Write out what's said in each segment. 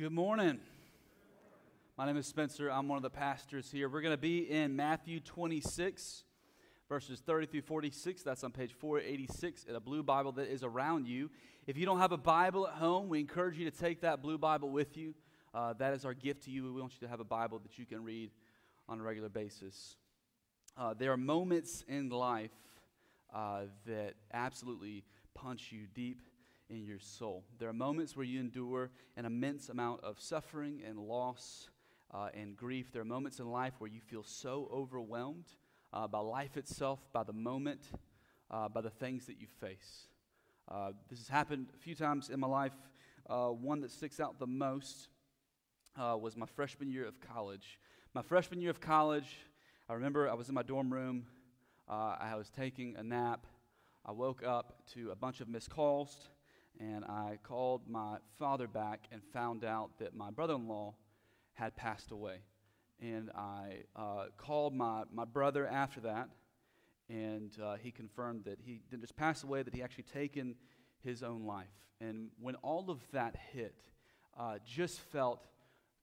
Good morning. My name is Spencer. I'm one of the pastors here. We're going to be in Matthew 26, verses 30 through 46. That's on page 486 in a blue Bible that is around you. If you don't have a Bible at home, we encourage you to take that blue Bible with you. That is our gift to you. We want you to have a Bible that you can read on a regular basis. There are moments in life that absolutely punch you deep in your soul. There are moments where you endure an immense amount of suffering and loss and grief. There are moments in life where you feel so overwhelmed by life itself, by the moment, by the things that you face. This has happened a few times in my life. One that sticks out the most was my freshman year of college. My freshman year of college, I remember I was in my dorm room. I was taking a nap. I woke up to a bunch of missed calls. And I called my father back and found out that my brother-in-law had passed away. And I called my brother after that, and he confirmed that he didn't just pass away, that he actually taken his own life. And when all of that hit, just felt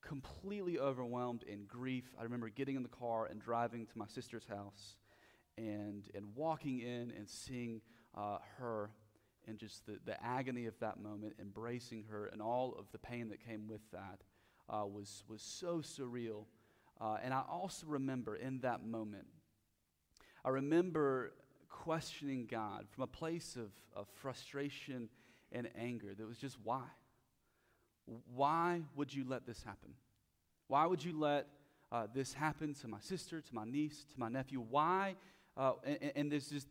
completely overwhelmed in grief. I remember getting in the car and driving to my sister's house and walking in and seeing her. And just the agony of that moment, embracing her, and all of the pain that came with that was so surreal. And I also remember in that moment, I remember questioning God from a place of frustration and anger that was just why? Why would you let this happen? Why would you let this happen to my sister, to my niece, to my nephew? Why? And there's just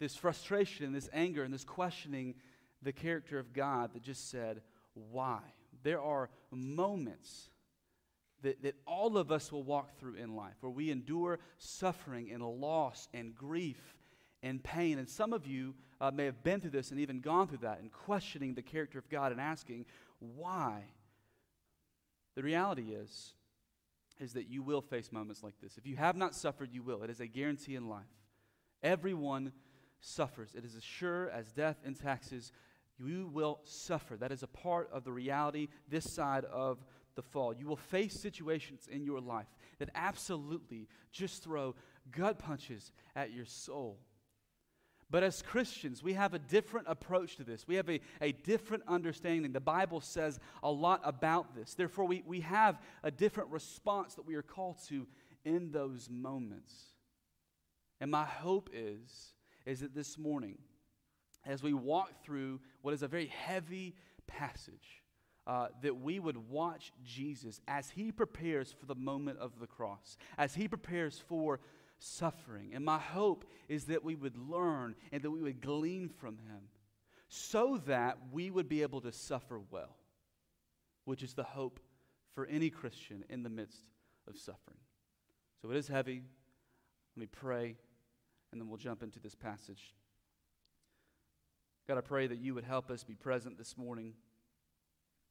this frustration and this anger and this questioning the character of God that just said, why? There are moments that all of us will walk through in life where we endure suffering and loss and grief and pain. And some of you may have been through this and even gone through that and questioning the character of God and asking, why? The reality is that you will face moments like this. If you have not suffered, you will. It is a guarantee in life. Everyone suffers. It is as sure as death and taxes. You will suffer. That is a part of the reality this side of the fall. You will face situations in your life that absolutely just throw gut punches at your soul. But as Christians, we have a different approach to this. We have a different understanding. The Bible says a lot about this. Therefore, we have a different response that we are called to in those moments. And my hope is that this morning, as we walk through what is a very heavy passage, that we would watch Jesus as he prepares for the moment of the cross, as he prepares for suffering. And my hope is that we would learn and that we would glean from him so that we would be able to suffer well, which is the hope for any Christian in the midst of suffering. So it is heavy. Let me pray. And then we'll jump into this passage. God, I pray that you would help us be present this morning.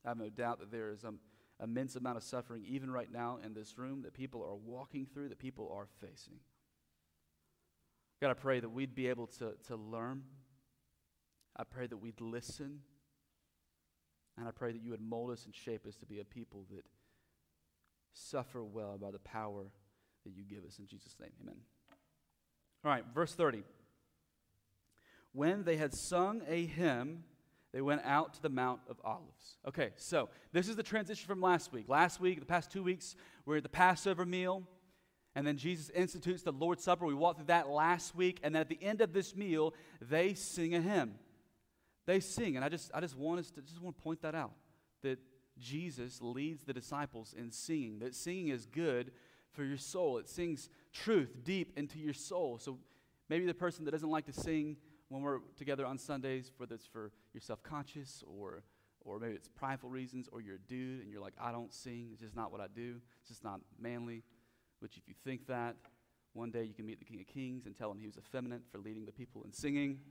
I have no doubt that there is an immense amount of suffering, even right now in this room, that people are walking through, that people are facing. God, I pray that we'd be able to learn. I pray that we'd listen. And I pray that you would mold us and shape us to be a people that suffer well by the power that you give us. In Jesus' name, amen. All right, verse 30. When they had sung a hymn, they went out to the Mount of Olives. Okay, so this is the transition from last week. Last week, the past 2 weeks, we're at the Passover meal, and then Jesus institutes the Lord's Supper. We walked through that last week, and then at the end of this meal, they sing a hymn. They sing, and I just want to point that out, that Jesus leads the disciples in singing, that singing is good for your soul. It sings truth deep into your soul. So maybe the person that doesn't like to sing when we're together on Sundays, whether it's for your self-conscious or maybe it's prideful reasons, or you're a dude and you're like, I don't sing. It's just not what I do. It's just not manly. Which, if you think that, one day you can meet the King of Kings and tell him he was effeminate for leading the people in singing.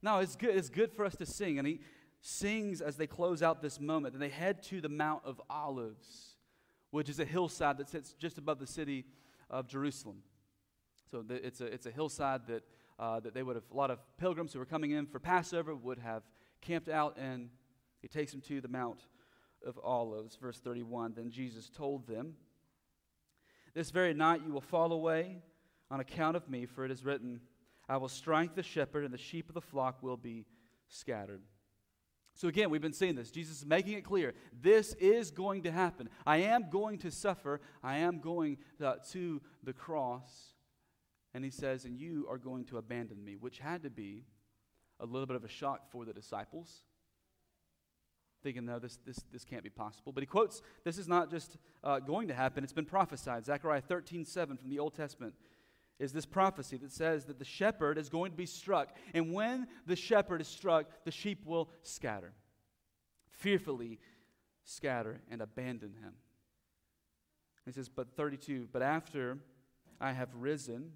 No, it's good. It's good for us to sing. And he sings as they close out this moment. And they head to the Mount of Olives, which is a hillside that sits just above the city of Jerusalem. So it's a hillside that they would have, a lot of pilgrims who were coming in for Passover would have camped out, and he takes them to the Mount of Olives. Verse 31, then Jesus told them, this very night you will fall away on account of me, for it is written, I will strike the shepherd, and the sheep of the flock will be scattered. So again, we've been seeing this. Jesus is making it clear. This is going to happen. I am going to suffer. I am going to the cross. And he says, and you are going to abandon me, which had to be a little bit of a shock for the disciples, thinking, no, this can't be possible. But he quotes, this is not just going to happen. It's been prophesied. Zechariah 13:7 from the Old Testament is this prophecy that says that the shepherd is going to be struck. And when the shepherd is struck, the sheep will scatter, fearfully scatter and abandon him. He says, but 32, but after I have risen,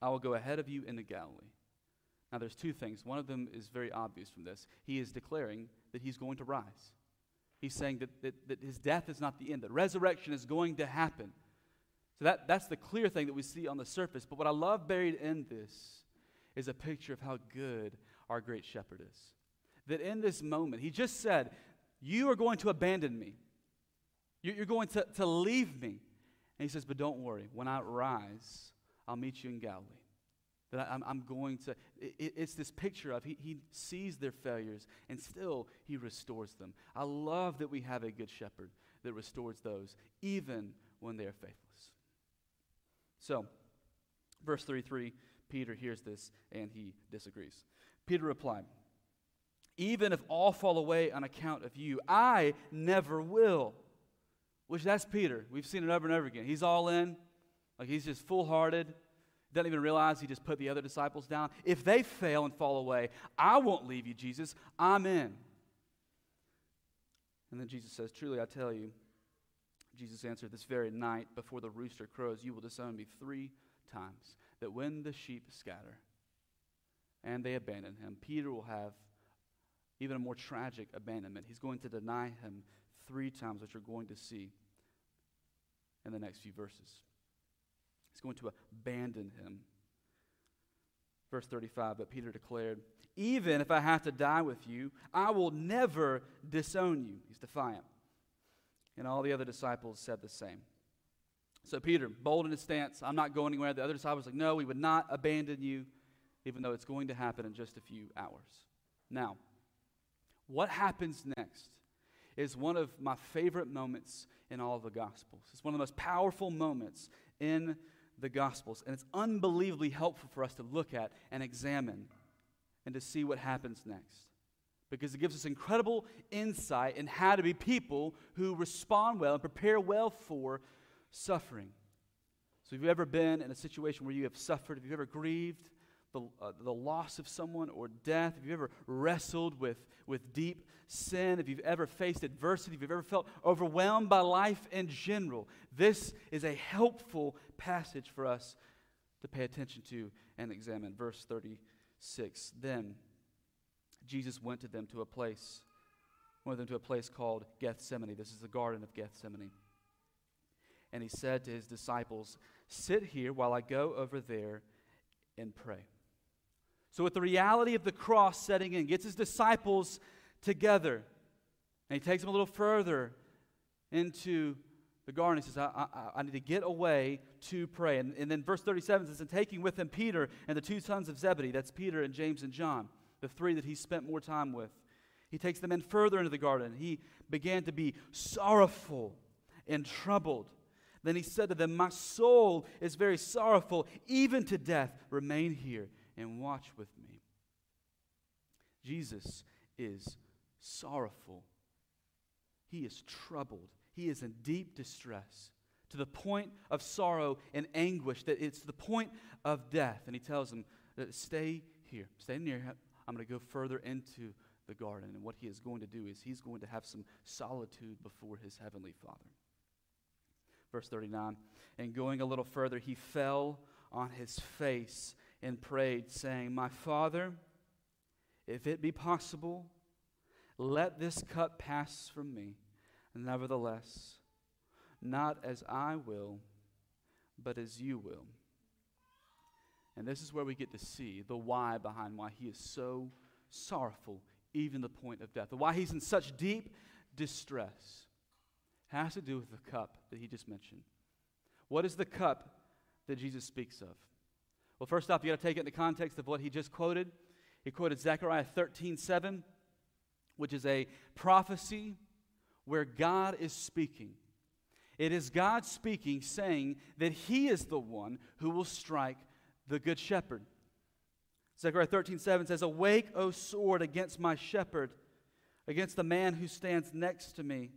I will go ahead of you into Galilee. Now there's two things. One of them is very obvious from this. He is declaring that he's going to rise. He's saying that his death is not the end, that resurrection is going to happen. So that's the clear thing that we see on the surface. But what I love buried in this is a picture of how good our great shepherd is. That in this moment, he just said, you are going to abandon me. You're going to leave me. And he says, but don't worry. When I rise, I'll meet you in Galilee. That I'm going to, it's this picture of he sees their failures and still he restores them. I love that we have a good shepherd that restores those even when they are faithless. So, verse 33, Peter hears this, and he disagrees. Peter replied, even if all fall away on account of you, I never will. Which that's Peter. We've seen it over and over again. He's all in. Like he's just full-hearted. Doesn't even realize he just put the other disciples down. If they fail and fall away, I won't leave you, Jesus. I'm in. And then Jesus says, truly I tell you, Jesus answered, this very night before the rooster crows, you will disown me 3 times. That when the sheep scatter and they abandon him, Peter will have even a more tragic abandonment. He's going to deny him 3 times, which you're going to see in the next few verses. He's going to abandon him. Verse 35, but Peter declared, even if I have to die with you, I will never disown you. He's defiant. And all the other disciples said the same. So Peter, bold in his stance, I'm not going anywhere. The other disciples were like, no, we would not abandon you, even though it's going to happen in just a few hours. Now, what happens next is one of my favorite moments in all of the Gospels. It's one of the most powerful moments in the Gospels, and it's unbelievably helpful for us to look at and examine and to see what happens next. Because it gives us incredible insight in how to be people who respond well and prepare well for suffering. So if you've ever been in a situation where you have suffered, if you've ever grieved the loss of someone or death, if you've ever wrestled with deep sin, if you've ever faced adversity, if you've ever felt overwhelmed by life in general, this is a helpful passage for us to pay attention to and examine. Verse 36, then Jesus went to a place called Gethsemane. This is the Garden of Gethsemane. And he said to his disciples, sit here while I go over there and pray. So with the reality of the cross setting in, gets his disciples together. And he takes them a little further into the garden. He says, I need to get away to pray. And then verse 37 says, and taking with him Peter and the 2 sons of Zebedee, that's Peter and James and John, the 3 that he spent more time with. He takes them in further into the garden. He began to be sorrowful and troubled. Then he said to them, my soul is very sorrowful, even to death. Remain here and watch with me. Jesus is sorrowful. He is troubled. He is in deep distress to the point of sorrow and anguish, that it's the point of death. And he tells them, stay here, stay near him. I'm going to go further into the garden. And what he is going to do is he's going to have some solitude before his heavenly Father. Verse 39, and going a little further, he fell on his face and prayed, saying, my Father, if it be possible, let this cup pass from me. Nevertheless, not as I will, but as you will. And this is where we get to see the why behind why he is so sorrowful, even the point of death. Why he's in such deep distress has to do with the cup that he just mentioned. What is the cup that Jesus speaks of? Well, first off, you got to take it in the context of what he just quoted. He quoted Zechariah 13:7, which is a prophecy where God is speaking. It is God speaking, saying that he is the one who will strike the good shepherd. Zechariah 13:7 says, "Awake, O sword, against my shepherd, against the man who stands next to me,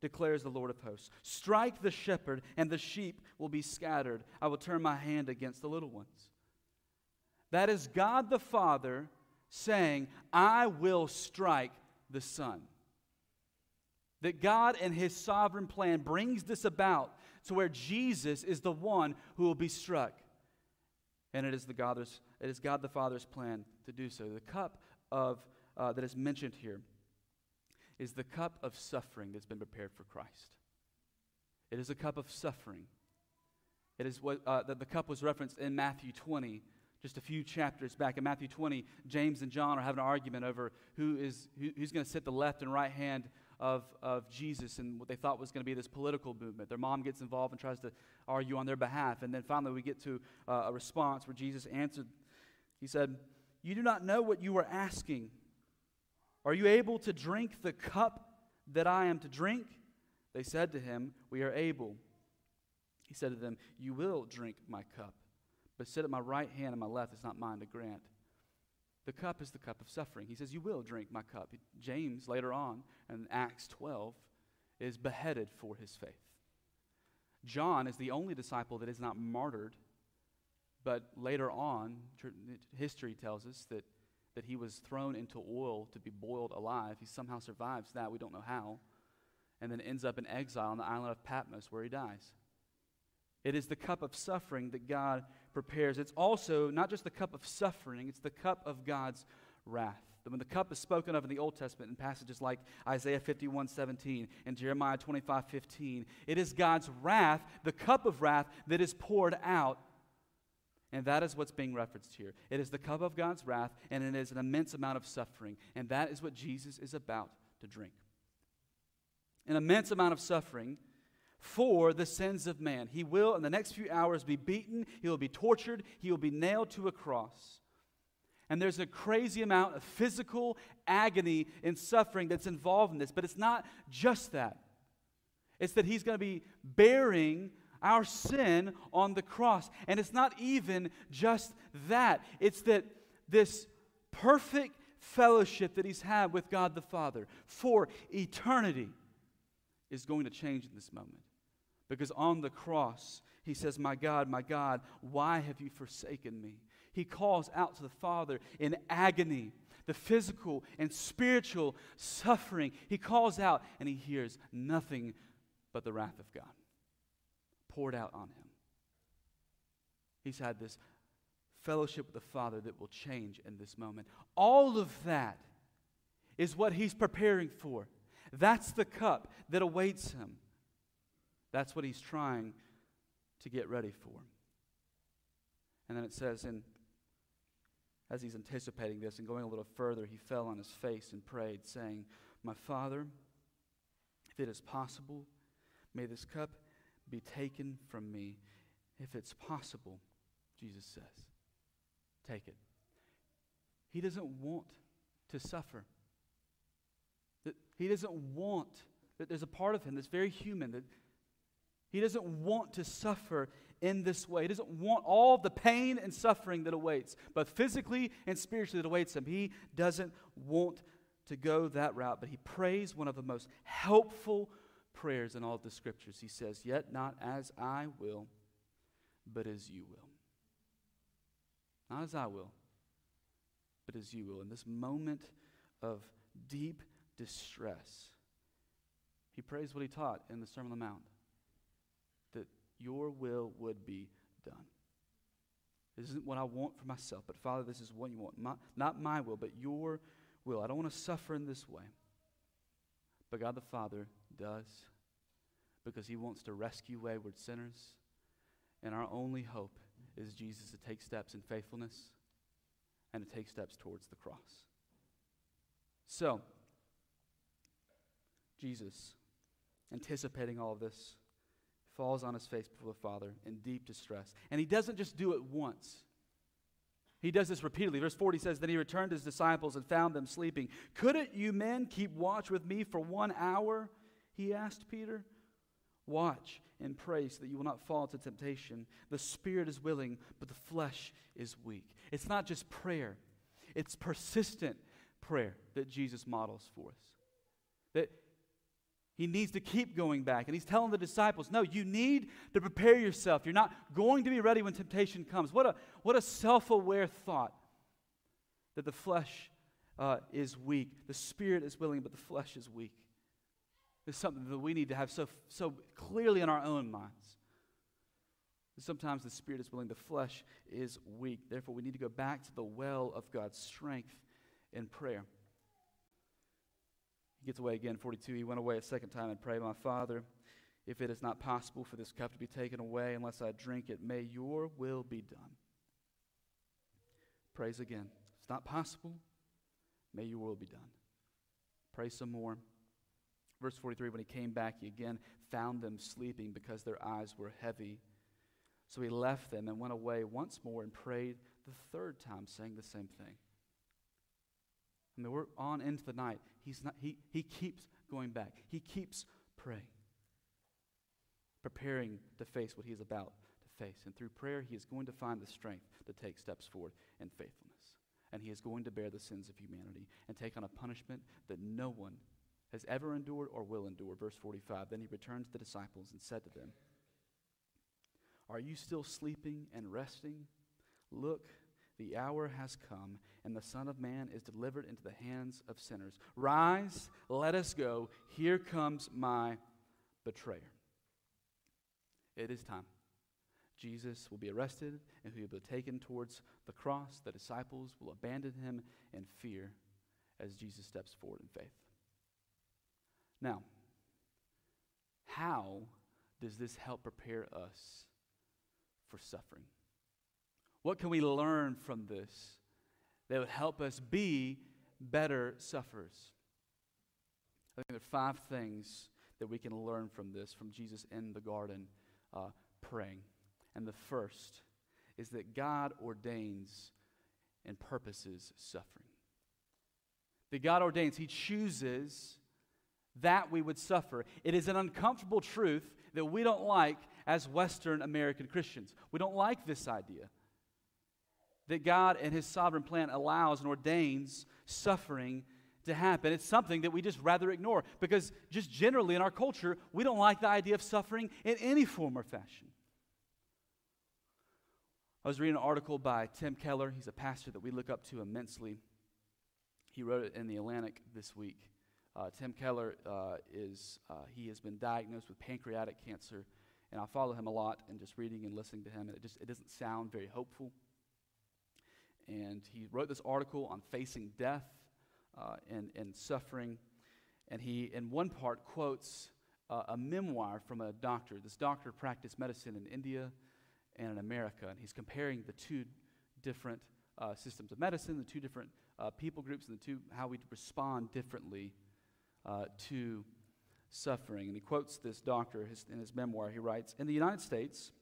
declares the Lord of hosts. Strike the shepherd, and the sheep will be scattered. I will turn my hand against the little ones." That is God the Father saying, "I will strike the Son." That God and his sovereign plan brings this about to where Jesus is the one who will be struck. And it is God the Father's plan to do so. The cup of that is mentioned here is the cup of suffering that's been prepared for Christ. It is a cup of suffering. It is what the cup was referenced in Matthew 20, just a few chapters back. In Matthew 20, James and John are having an argument over who's going to sit the left and right hand of Jesus and what they thought was going to be this political movement. Their mom gets involved and tries to argue on their behalf. And then finally we get to a response where Jesus answered. He said, "You do not know what you are asking. Are you able to drink the cup that I am to drink?" They said to him, "We are able." He said to them, "You will drink my cup, but sit at my right hand and my left. It's not mine to grant." The cup is the cup of suffering. He says, "You will drink my cup." James, later on in Acts 12, is beheaded for his faith. John is the only disciple that is not martyred, but later on, history tells us that he was thrown into oil to be boiled alive. He somehow survives that, we don't know how, and then ends up in exile on the island of Patmos where he dies. It is the cup of suffering that God prepares. It's also not just the cup of suffering, it's the cup of God's wrath. When the cup is spoken of in the Old Testament in passages like Isaiah 51:17 and Jeremiah 25:15, it is God's wrath, the cup of wrath that is poured out. And that is what's being referenced here. It is the cup of God's wrath, and it is an immense amount of suffering. And that is what Jesus is about to drink. An immense amount of suffering for the sins of man. He will, in the next few hours, be beaten. He will be tortured. He will be nailed to a cross. And there's a crazy amount of physical agony and suffering that's involved in this. But it's not just that. It's that he's going to be bearing our sin on the cross. And it's not even just that. It's that this perfect fellowship that he's had with God the Father for eternity is going to change in this moment. Because on the cross, he says, my God, why have you forsaken me?" He calls out to the Father in agony, the physical and spiritual suffering. He calls out and he hears nothing but the wrath of God poured out on him. He's had this fellowship with the Father that will change in this moment. All of that is what he's preparing for. That's the cup that awaits him. That's what he's trying to get ready for. And then it says, and as he's anticipating this and going a little further, he fell on his face and prayed, saying, "My Father, if it is possible, may this cup be taken from me. If it's possible," Jesus says, "take it." He doesn't want to suffer. He doesn't want, that there's a part of him that's very human, that he doesn't want to suffer in this way. He doesn't want all the pain and suffering that awaits, both physically and spiritually, that awaits him. He doesn't want to go that route, but he prays one of the most helpful prayers in all of the scriptures. He says, "Yet not as I will, but as you will." Not as I will, but as you will. In this moment of deep distress, he prays what he taught in the Sermon on the Mount, that your will would be done. This isn't what I want for myself, but Father, this is what you want. Not my will, but your will. I don't want to suffer in this way. But God the Father does, because he wants to rescue wayward sinners, and our only hope is Jesus, to take steps in faithfulness and to take steps towards the cross. So Jesus, anticipating all of this, falls on his face before the Father in deep distress. And he doesn't just do it once. He does this repeatedly. Verse 40 says, Then he returned to his disciples and found them sleeping. Couldn't you men keep watch with me for 1 hour? He asked Peter. Watch and pray so that you will not fall to temptation. The spirit is willing, but the flesh is weak. It's not just prayer. It's persistent prayer that Jesus models for us. That he needs to keep going back. And he's telling the disciples, no, you need to prepare yourself. You're not going to be ready when temptation comes. What a self-aware thought that the flesh is weak. The spirit is willing, but the flesh is weak. It's something that we need to have so clearly in our own minds. Sometimes the spirit is willing, the flesh is weak. Therefore, we need to go back to the well of God's strength in prayer. He gets away again, 42. He went away a second time and prayed, My Father, if it is not possible for this cup to be taken away unless I drink it, may your will be done. Prays again. If it's not possible, may your will be done. Pray some more. Verse 43, when he came back, he again found them sleeping because their eyes were heavy. So he left them and went away once more and prayed the third time, saying the same thing. I mean, we're on into the night. He keeps going back. He keeps praying, preparing to face what he is about to face. And through prayer, he is going to find the strength to take steps forward in faithfulness. And he is going to bear the sins of humanity and take on a punishment that no one has ever endured or will endure. Verse 45, Then he returned to the disciples and said to them, Are you still sleeping and resting? Look, the hour has come, and the Son of Man is delivered into the hands of sinners. Rise, let us go. Here comes my betrayer. It is time. Jesus will be arrested, and he will be taken towards the cross. The disciples will abandon him in fear as Jesus steps forward in faith. Now, how does this help prepare us for suffering? What can we learn from this that would help us be better sufferers? I think there are 5 things that we can learn from this, from Jesus in the garden praying. And the first is that God ordains and purposes suffering. That God ordains, He chooses that we would suffer. It is an uncomfortable truth that we don't like as Western American Christians. We don't like this idea that God and His sovereign plan allows and ordains suffering to happen. It's something that we just rather ignore because just generally in our culture, we don't like the idea of suffering in any form or fashion. I was reading an article by Tim Keller. He's a pastor that we look up to immensely. He wrote it in The Atlantic this week. Tim Keller he has been diagnosed with pancreatic cancer. And I follow him a lot and just reading and listening to him, and it doesn't sound very hopeful. And he wrote this article on facing death and suffering. And he, in one part, quotes a memoir from a doctor. This doctor practiced medicine in India and in America, and he's comparing the 2 different systems of medicine, the 2 different people groups, and the 2 how we respond differently to suffering. And he quotes this doctor in his memoir. He writes, In the United States,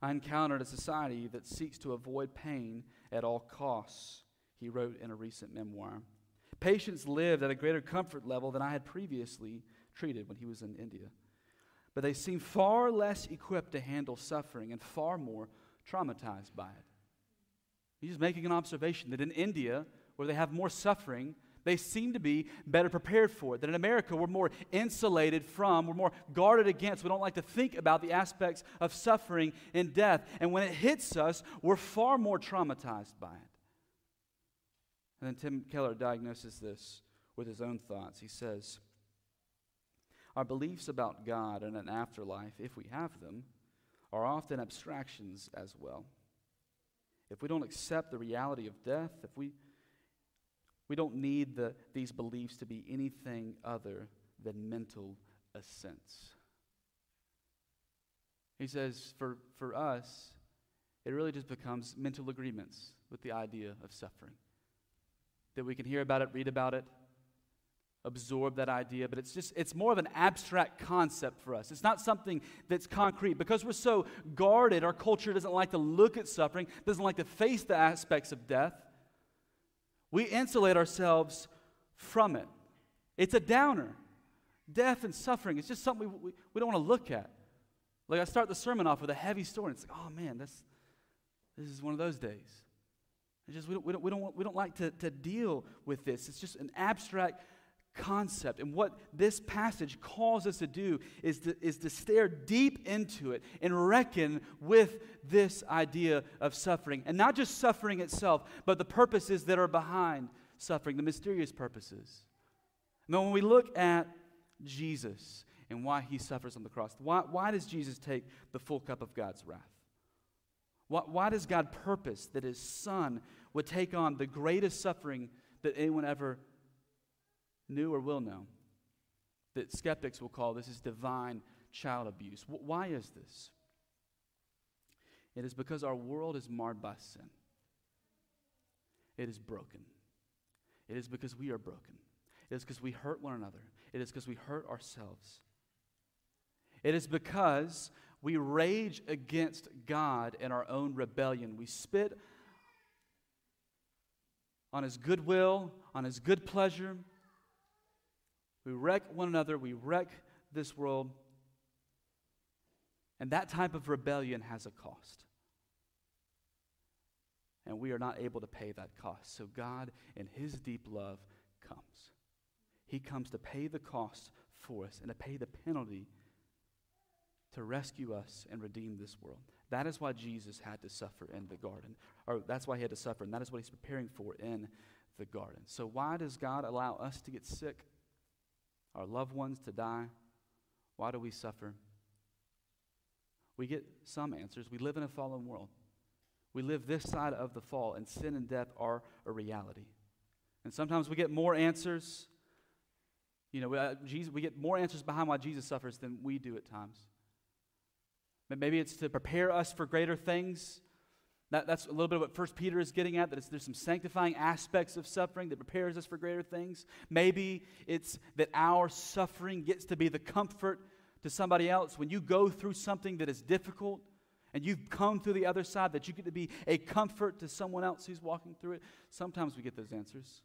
I encountered a society that seeks to avoid pain at all costs, he wrote in a recent memoir. Patients lived at a greater comfort level than I had previously treated when he was in India. But they seem far less equipped to handle suffering and far more traumatized by it. He's just making an observation that in India, where they have more suffering, they seem to be better prepared for it. That in America, we're more insulated from, we're more guarded against. We don't like to think about the aspects of suffering and death. And when it hits us, we're far more traumatized by it. And then Tim Keller diagnoses this with his own thoughts. He says, Our beliefs about God and an afterlife, if we have them, are often abstractions as well. If we don't accept the reality of death, if we don't need these beliefs to be anything other than mental assents. He says, for us, it really just becomes mental agreements with the idea of suffering. That we can hear about it, read about it, absorb that idea, but it's more of an abstract concept for us. It's not something that's concrete. Because we're so guarded, our culture doesn't like to look at suffering, doesn't like to face the aspects of death. We insulate ourselves from it. It's a downer. Death and suffering, it's just something we don't want to look at. Like, I start the sermon off with a heavy story, and it's like, oh man, this is one of those days. It's just we don't like to deal with this. It's just an abstract concept. And what this passage calls us to do is to stare deep into it and reckon with this idea of suffering. And not just suffering itself, but the purposes that are behind suffering, the mysterious purposes. Now, when we look at Jesus and why he suffers on the cross, why does Jesus take the full cup of God's wrath? Why does God purpose that his son would take on the greatest suffering that anyone ever knew or will know, that skeptics will call this is divine child abuse? Why is this? It is because our world is marred by sin. It is broken. It is because we are broken. It is because we hurt one another. It is because we hurt ourselves. It is because we rage against God in our own rebellion. We spit on his goodwill, on his good pleasure. We wreck one another. We wreck this world. And that type of rebellion has a cost. And we are not able to pay that cost. So God, in his deep love, comes. He comes to pay the cost for us and to pay the penalty to rescue us and redeem this world. That is why Jesus had to suffer in the garden. Or that's why he had to suffer, and that is what he's preparing for in the garden. So why does God allow us to get sick? Our loved ones to die? Why do we suffer? We get some answers. We live in a fallen world. We live this side of the fall, and sin and death are a reality. And sometimes we get more answers. You know, we get more answers behind why Jesus suffers than we do at times. But maybe it's to prepare us for greater things. That's a little bit of what 1 Peter is getting at, that there's some sanctifying aspects of suffering that prepares us for greater things. Maybe it's that our suffering gets to be the comfort to somebody else. When you go through something that is difficult and you've come through the other side, that you get to be a comfort to someone else who's walking through it. Sometimes we get those answers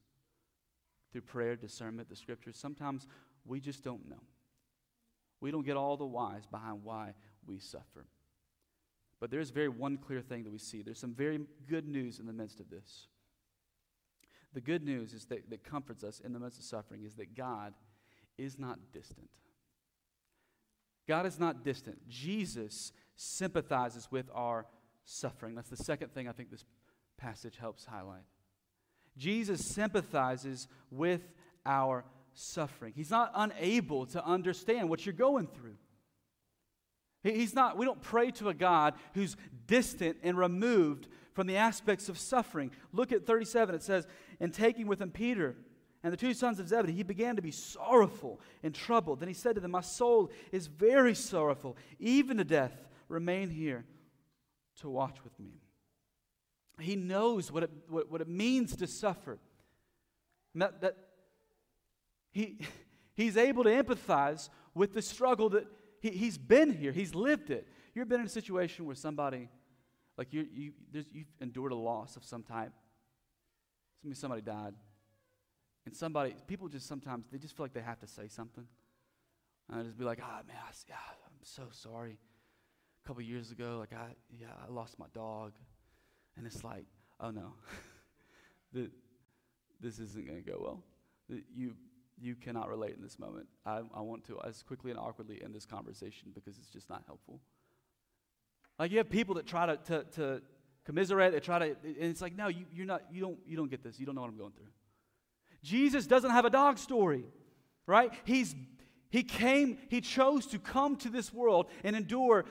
through prayer, discernment, the scriptures. Sometimes we just don't know. We don't get all the whys behind why we suffer. But there's one clear thing that we see. There's some very good news in the midst of this. The good news is that comforts us in the midst of suffering is that God is not distant. God is not distant. Jesus sympathizes with our suffering. That's the second thing I think this passage helps highlight. Jesus sympathizes with our suffering. He's not unable to understand what you're going through. He's not. We don't pray to a God who's distant and removed from the aspects of suffering. Look at 37. It says, "And taking with him Peter and the two sons of Zebedee, he began to be sorrowful and troubled. Then he said to them, 'My soul is very sorrowful, even to death. Remain here to watch with me.'" He knows what it means to suffer. And that he's able to empathize with the struggle that He's been here. He's lived it. You've been in a situation where somebody, like you've endured a loss of some type. Somebody died. And people just sometimes, they just feel like they have to say something. And I just be like, I'm so sorry. A couple years ago, I lost my dog. And it's like, oh no, this isn't going to go well. You cannot relate in this moment. I want to as quickly and awkwardly end this conversation because it's just not helpful. Like, you have people that try to commiserate, they try to, and it's like, no, you don't get this. You don't know what I'm going through. Jesus doesn't have a dog story, right? He chose to come to this world and endure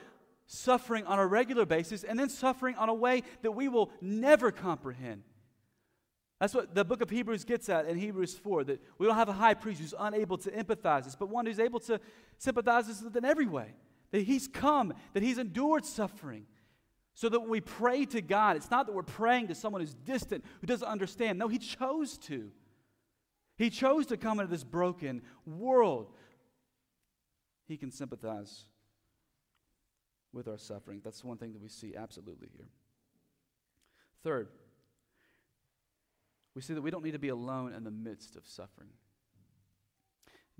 suffering on a regular basis, and then suffering on a way that we will never comprehend. That's what the book of Hebrews gets at in Hebrews 4, that we don't have a high priest who's unable to empathize us, but one who's able to sympathize us in every way. That he's come, that he's endured suffering. So that when we pray to God, it's not that we're praying to someone who's distant, who doesn't understand. No, he chose to. He chose to come into this broken world. He can sympathize with our suffering. That's one thing that we see absolutely here. Third, we see that we don't need to be alone in the midst of suffering.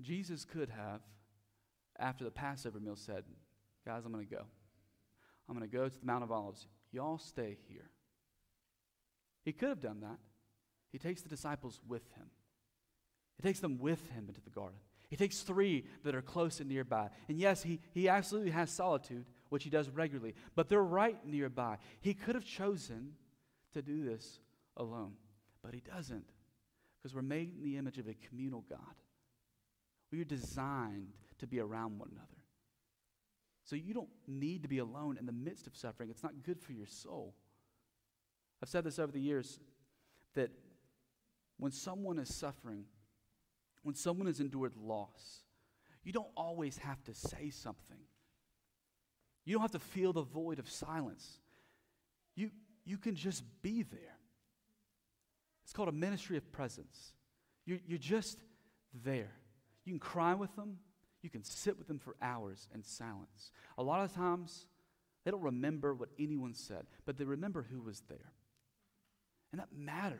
Jesus could have, after the Passover meal, said, guys, I'm going to go. I'm going to go to the Mount of Olives. Y'all stay here. He could have done that. He takes the disciples with him. He takes them with him into the garden. He takes three that are close and nearby. And yes, he absolutely has solitude, which he does regularly, but they're right nearby. He could have chosen to do this alone, but he doesn't, because we're made in the image of a communal God. We are designed to be around one another. So you don't need to be alone in the midst of suffering. It's not good for your soul. I've said this over the years, that when someone is suffering, when someone has endured loss, you don't always have to say something. You don't have to feel the void of silence. You can just be there. It's called a ministry of presence. You're just there. You can cry with them. You can sit with them for hours in silence. A lot of times, they don't remember what anyone said, but they remember who was there. And that matters.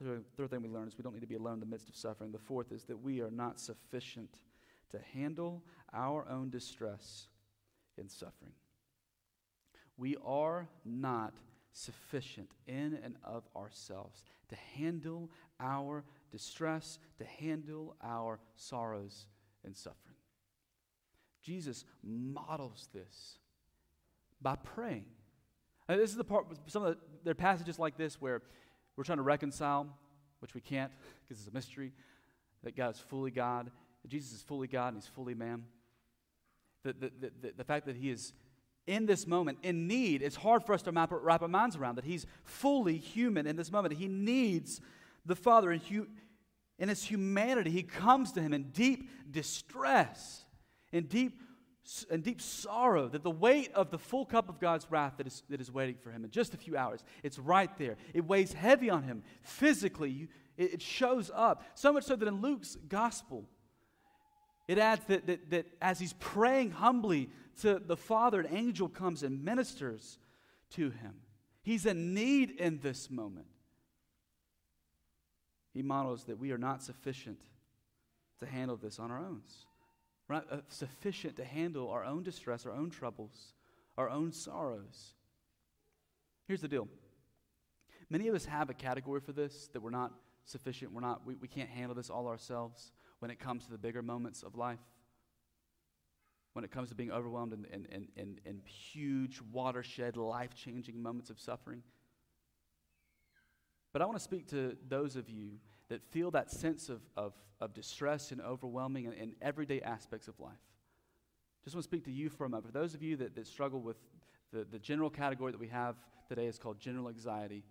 The third thing we learn is we don't need to be alone in the midst of suffering. The fourth is that we are not sufficient to handle our own distress and suffering. We are not sufficient in and of ourselves to handle our distress, to handle our sorrows and suffering. Jesus models this by praying. And this is the part, some of there are passages like this where we're trying to reconcile, which we can't because it's a mystery, that God is fully God, that Jesus is fully God and he's fully man. The fact that he is in this moment in need, it's hard for us to wrap our minds around, that he's fully human in this moment. He needs the Father in his humanity. He comes to him in deep distress, in deep sorrow, that the weight of the full cup of God's wrath that is waiting for him in just a few hours, it's right there. It weighs heavy on him physically. It shows up. So much so that in Luke's gospel, it adds that as he's praying humbly to the Father, an angel comes and ministers to him. He's in need in this moment. He models that we are not sufficient to handle this on our own. We're not sufficient to handle our own distress, our own troubles, our own sorrows. Here's the deal. Many of us have a category for this, that we're not sufficient, we can't handle this all ourselves when it comes to the bigger moments of life, when it comes to being overwhelmed in huge watershed, life-changing moments of suffering. But I want to speak to those of you that feel that sense of distress and overwhelming in everyday aspects of life. Just want to speak to you for a moment. For those of you that struggle with the general category that we have today is called general anxiety,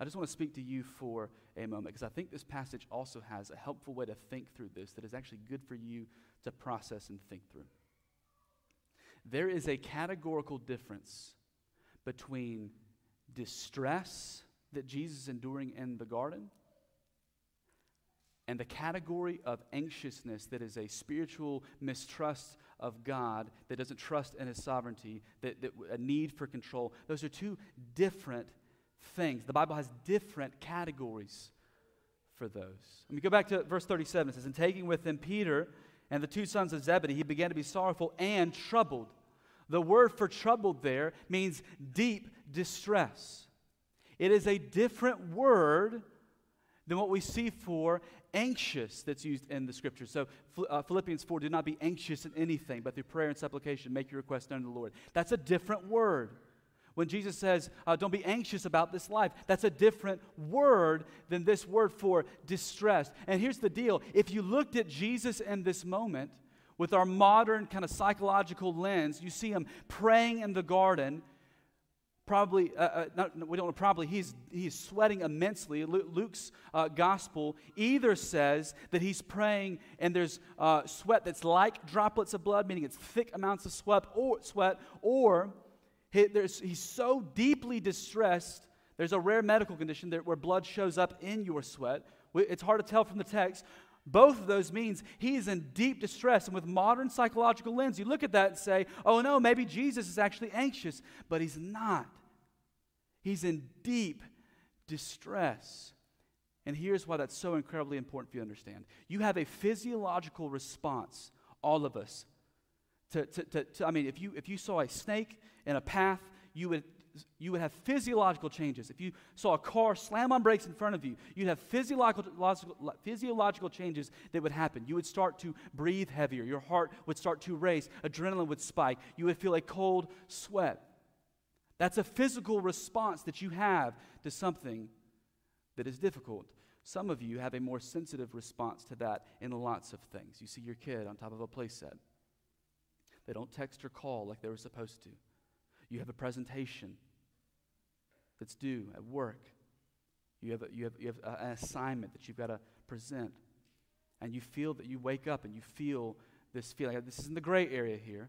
I just want to speak to you for a moment, because I think this passage also has a helpful way to think through this that is actually good for you to process and think through. There is a categorical difference between distress that Jesus is enduring in the garden and the category of anxiousness that is a spiritual mistrust of God, that doesn't trust in his sovereignty, that a need for control. Those are two different things. The Bible has different categories for those. Let me go back to verse 37. It says, and taking with him Peter and the two sons of Zebedee, he began to be sorrowful and troubled. The word for troubled there means deep distress. It is a different word than what we see for anxious that's used in the Scripture. So Philippians 4, do not be anxious in anything, but through prayer and supplication, make your request known to the Lord. That's a different word. When Jesus says, don't be anxious about this life, that's a different word than this word for distress. And here's the deal. If you looked at Jesus in this moment with our modern kind of psychological lens, you see him praying in the garden. He's sweating immensely. Luke's gospel either says that he's praying and there's sweat that's like droplets of blood, meaning it's thick amounts of sweat, or he's so deeply distressed There's a rare medical condition that where blood shows up in your sweat. It's hard to tell from the text. Both of those means he is in deep distress. And with modern psychological lens, you look at that and say, oh no, maybe Jesus is actually anxious. But he's not. He's in deep distress. And here's why that's so incredibly important for you to understand. You have a physiological response, all of us. I mean, if you saw a snake in a path, you would have physiological changes. If you saw a car slam on brakes in front of you, you'd have physiological changes that would happen. You would start to breathe heavier. Your heart would start to race. Adrenaline would spike. You would feel a cold sweat. That's a physical response that you have to something that is difficult. Some of you have a more sensitive response to that in lots of things. You see your kid on top of a playset. They don't text or call like they were supposed to. You have a presentation that's due at work. You have an assignment that you've got to present. And you feel that you wake up and you feel this feeling. This isn't the gray area here,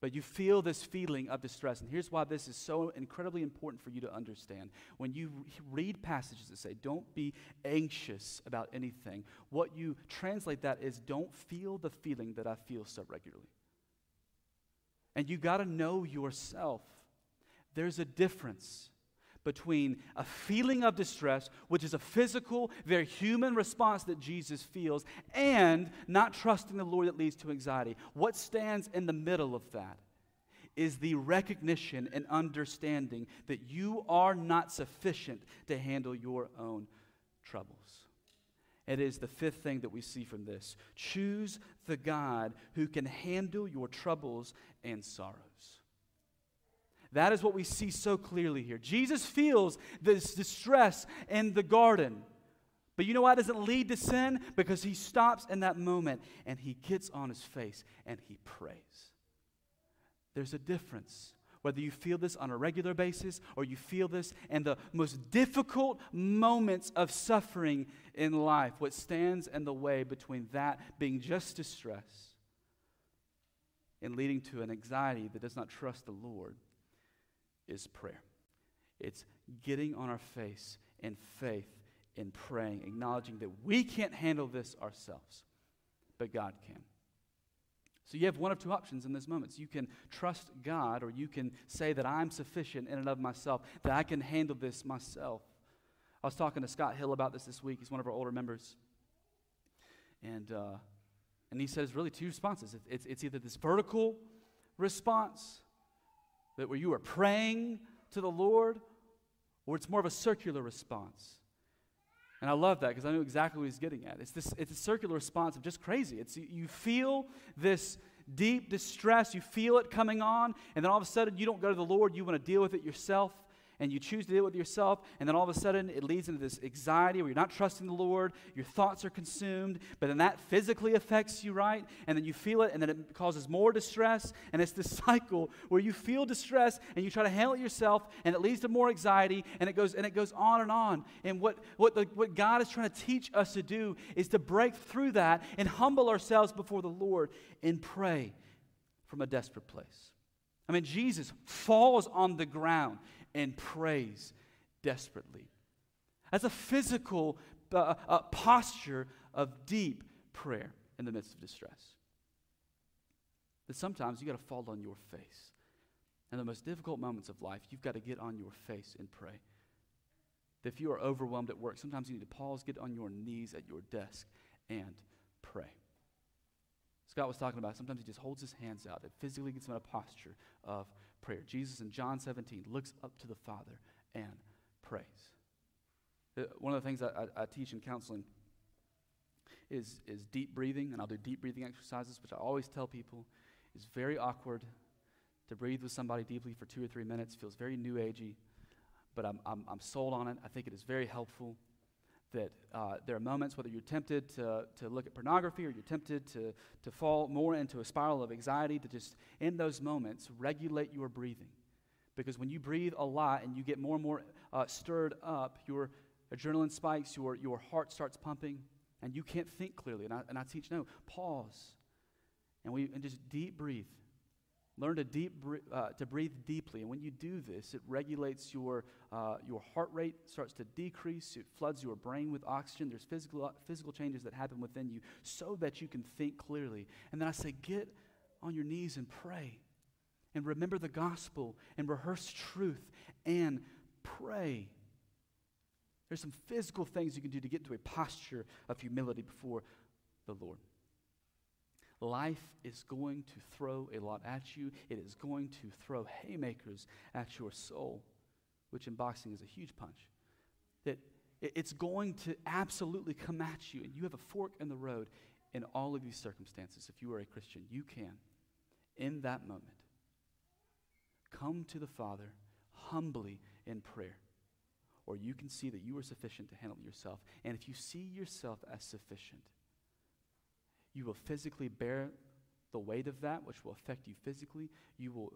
but you feel this feeling of distress. And here's why this is so incredibly important for you to understand. When you read passages that say, don't be anxious about anything, what you translate that is, don't feel the feeling that I feel so regularly. And you got to know yourself. There's a difference between a feeling of distress, which is a physical, very human response that Jesus feels, and not trusting the Lord that leads to anxiety. What stands in the middle of that is the recognition and understanding that you are not sufficient to handle your own troubles. It is the fifth thing that we see from this. Choose the God who can handle your troubles and sorrows. That is what we see so clearly here. Jesus feels this distress in the garden. But you know why it doesn't lead to sin? Because he stops in that moment and he gets on his face and he prays. There's a difference. Whether you feel this on a regular basis or you feel this in the most difficult moments of suffering in life, what stands in the way between that being just distress and leading to an anxiety that does not trust the Lord is prayer. It's getting on our face in faith and praying, acknowledging that we can't handle this ourselves, but God can. So you have one of two options in this moment. So you can trust God, or you can say that I'm sufficient in and of myself, that I can handle this myself. I was talking to Scott Hill about this week. He's one of our older members. And he says really two responses. It's either this vertical response, that where you are praying to the Lord, or it's more of a circular response. And I love that because I knew exactly what he's getting at. It's a circular response of just crazy. You feel this deep distress. You feel it coming on. And then all of a sudden, you don't go to the Lord. You want to deal with it yourself. And you choose to deal with it yourself. And then all of a sudden, it leads into this anxiety where you're not trusting the Lord. Your thoughts are consumed. But then that physically affects you, right? And then you feel it. And then it causes more distress. And it's this cycle where you feel distress and you try to handle it yourself. And it leads to more anxiety. And it goes on and on. And what God is trying to teach us to do is to break through that and humble ourselves before the Lord and pray from a desperate place. I mean, Jesus falls on the ground and prays desperately. That's a physical posture of deep prayer in the midst of distress. But sometimes you got to fall on your face. In the most difficult moments of life, you've got to get on your face and pray. If you are overwhelmed at work, sometimes you need to pause, get on your knees at your desk, and pray. Scott was talking about sometimes he just holds his hands out. It physically gets him in a posture of prayer. Jesus in John 17 looks up to the Father and prays. One of the things I teach in counseling is deep breathing, and I'll do deep breathing exercises, which I always tell people is very awkward. To breathe with somebody deeply for 2 or 3 minutes feels very new agey, but I'm sold on it. I think it is very helpful. That there are moments, whether you're tempted to look at pornography or you're tempted to fall more into a spiral of anxiety, to just, in those moments, regulate your breathing. Because when you breathe a lot and you get more and more stirred up, your adrenaline spikes, your heart starts pumping, and you can't think clearly. And I teach, pause. And just deep breathe. Learn to breathe deeply. And when you do this, it regulates your heart rate, starts to decrease, it floods your brain with oxygen. There's physical changes that happen within you so that you can think clearly. And then I say, get on your knees and pray. And remember the gospel and rehearse truth and pray. There's some physical things you can do to get into a posture of humility before the Lord. Life is going to throw a lot at you. It is going to throw haymakers at your soul, which in boxing is a huge punch. That it's going to absolutely come at you, and you have a fork in the road in all of these circumstances. If you are a Christian, you can, in that moment, come to the Father humbly in prayer, or you can see that you are sufficient to handle yourself. And if you see yourself as sufficient, you will physically bear the weight of that, which will affect you physically. You will,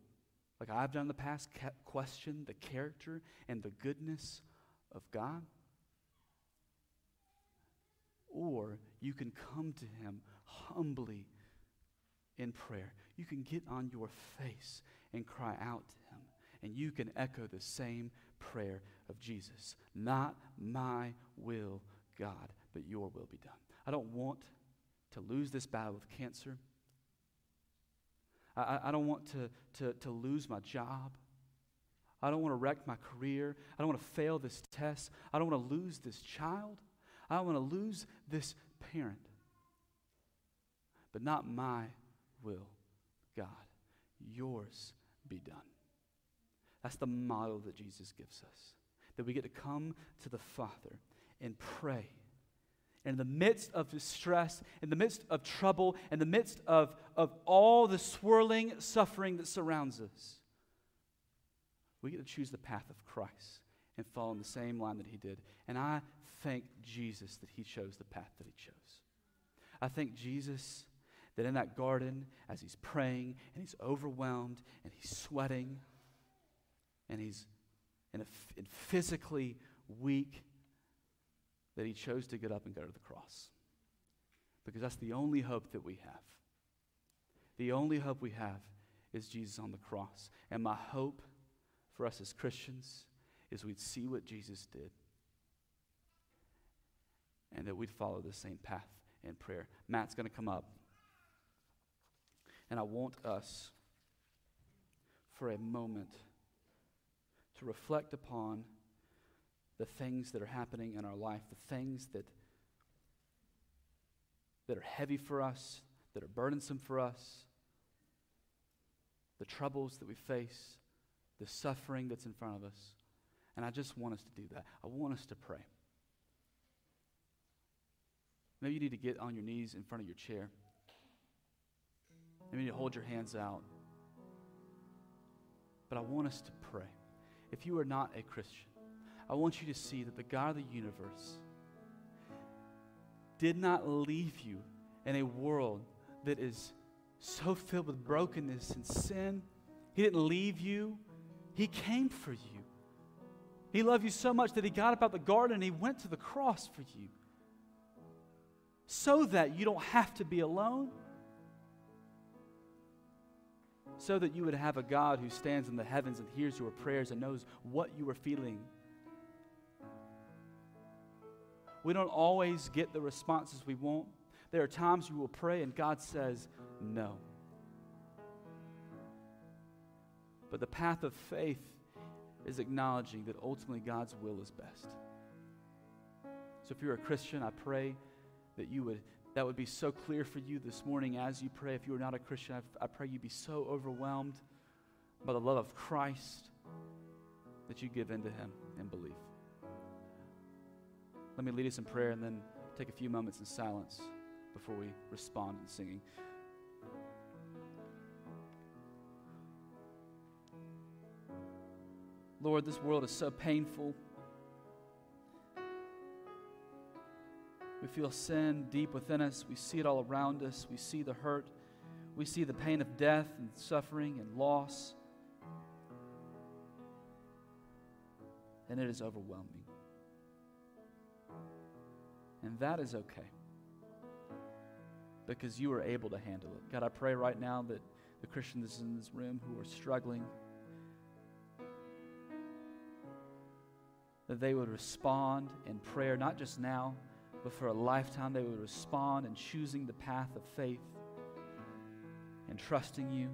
like I've done in the past, question the character and the goodness of God. Or you can come to Him humbly in prayer. You can get on your face and cry out to Him. And you can echo the same prayer of Jesus. Not my will, God, but your will be done. I don't want to lose this battle with cancer. I don't want to lose my job. I don't want to wreck my career. I don't want to fail this test. I don't want to lose this child. I don't want to lose this parent. But not my will, God. Yours be done. That's the model that Jesus gives us. That we get to come to the Father and pray. In the midst of distress, in the midst of trouble, in the midst of all the swirling suffering that surrounds us, we get to choose the path of Christ and follow in the same line that He did. And I thank Jesus that He chose the path that He chose. I thank Jesus that in that garden, as He's praying and He's overwhelmed and He's sweating and He's in physically weak, that He chose to get up and go to the cross. Because that's the only hope that we have. The only hope we have is Jesus on the cross. And my hope for us as Christians is we'd see what Jesus did and that we'd follow the same path in prayer. Matt's going to come up. And I want us for a moment to reflect upon the things that are happening in our life, the things that are heavy for us, that are burdensome for us, the troubles that we face, the suffering that's in front of us. And I just want us to do that. I want us to pray. Maybe you need to get on your knees in front of your chair. Maybe you need to hold your hands out. But I want us to pray. If you are not a Christian, I want you to see that the God of the universe did not leave you in a world that is so filled with brokenness and sin. He didn't leave you. He came for you. He loved you so much that He got up out of the garden and He went to the cross for you so that you don't have to be alone, so that you would have a God who stands in the heavens and hears your prayers and knows what you are feeling. We don't always get the responses we want. There are times we will pray and God says no. But the path of faith is acknowledging that ultimately God's will is best. So if you're a Christian, I pray that that would be so clear for you this morning as you pray. If you are not a Christian, I pray you'd be so overwhelmed by the love of Christ that you give in to Him and believe. Let me lead us in prayer and then take a few moments in silence before we respond in singing. Lord, this world is so painful. We feel sin deep within us. We see it all around us. We see the hurt. We see the pain of death and suffering and loss. And it is overwhelming. And that is okay because you are able to handle it. God, I pray right now that the Christians in this room who are struggling, that they would respond in prayer, not just now, but for a lifetime they would respond in choosing the path of faith and trusting you,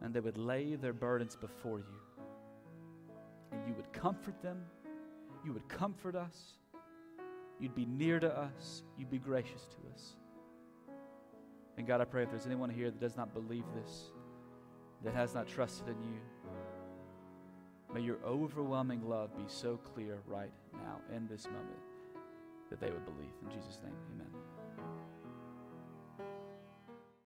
and they would lay their burdens before you. And you would comfort them, you would comfort us, you'd be near to us, you'd be gracious to us. And God, I pray if there's anyone here that does not believe this, that has not trusted in you, may your overwhelming love be so clear right now in this moment that they would believe. In Jesus' name, amen.